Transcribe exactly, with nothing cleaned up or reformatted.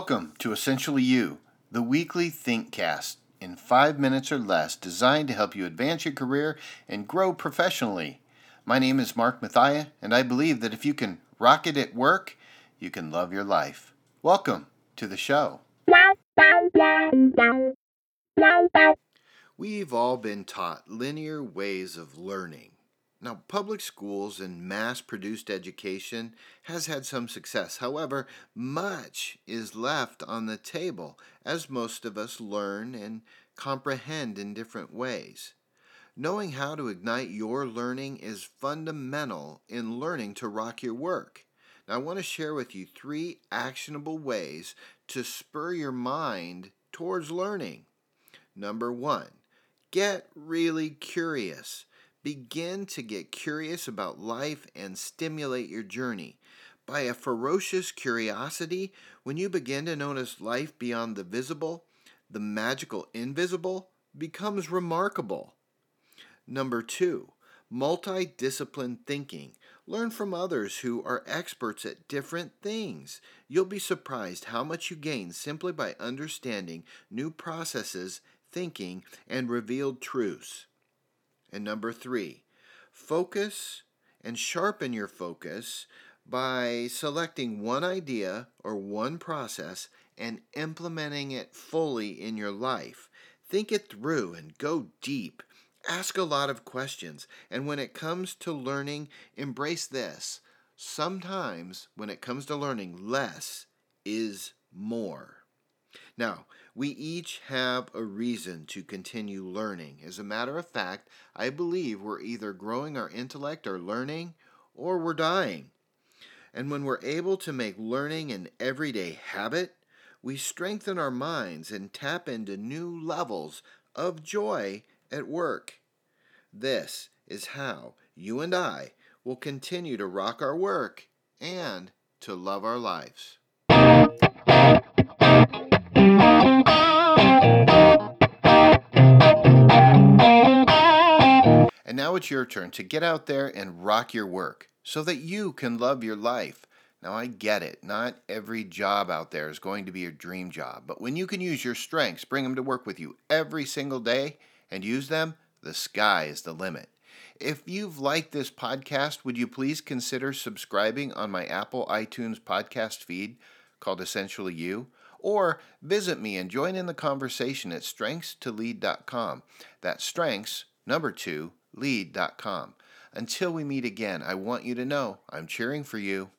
Welcome to Essentially You, the weekly Thinkcast in five minutes or less designed to help you advance your career and grow professionally. My name is Mark Mathiah, and I believe that if you can rock it at work, you can love your life. Welcome to the show. We've all been taught linear ways of learning. Now, public schools and mass-produced education has had some success. However, much is left on the table as most of us learn and comprehend in different ways. Knowing how to ignite your learning is fundamental in learning to rock your work. Now, I want to share with you three actionable ways to spur your mind towards learning. Number one, get really curious. Begin to get curious about life and stimulate your journey. By a ferocious curiosity, when you begin to notice life beyond the visible, the magical invisible becomes remarkable. Number two, multidiscipline thinking. Learn from others who are experts at different things. You'll be surprised how much you gain simply by understanding new processes, thinking, and revealed truths. And number three, focus and sharpen your focus by selecting one idea or one process and implementing it fully in your life. Think it through and go deep. Ask a lot of questions. And when it comes to learning, embrace this. Sometimes when it comes to learning, less is more. Now, we each have a reason to continue learning. As a matter of fact, I believe we're either growing our intellect or learning, or we're dying. And when we're able to make learning an everyday habit, we strengthen our minds and tap into new levels of joy at work. This is how you and I will continue to rock our work and to love our lives. And now it's your turn to get out there and rock your work so that you can love your life. Now, I get it. Not every job out there is going to be your dream job. But when you can use your strengths, bring them to work with you every single day and use them, the sky is the limit. If you've liked this podcast, would you please consider subscribing on my Apple iTunes podcast feed called Essentially You? Or visit me and join in the conversation at strengths to lead dot com. That's strengths, number two, lead dot com. Until we meet again, I want you to know I'm cheering for you.